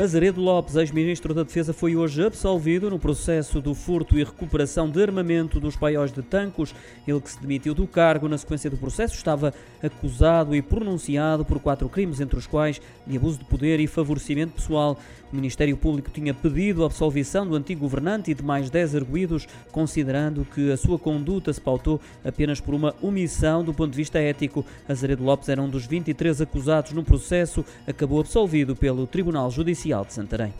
Azeredo Lopes, ex-ministro da Defesa, foi hoje absolvido no processo do furto e recuperação de armamento dos paióis de Tancos. Ele que se demitiu do cargo na sequência do processo estava acusado e pronunciado por 4 crimes, entre os quais de abuso de poder e favorecimento pessoal. O Ministério Público tinha pedido a absolvição do antigo governante e de mais 10 arguidos, considerando que a sua conduta se pautou apenas por uma omissão do ponto de vista ético. Azeredo Lopes era um dos 23 acusados no processo, acabou absolvido pelo Tribunal Judicial de Santarém.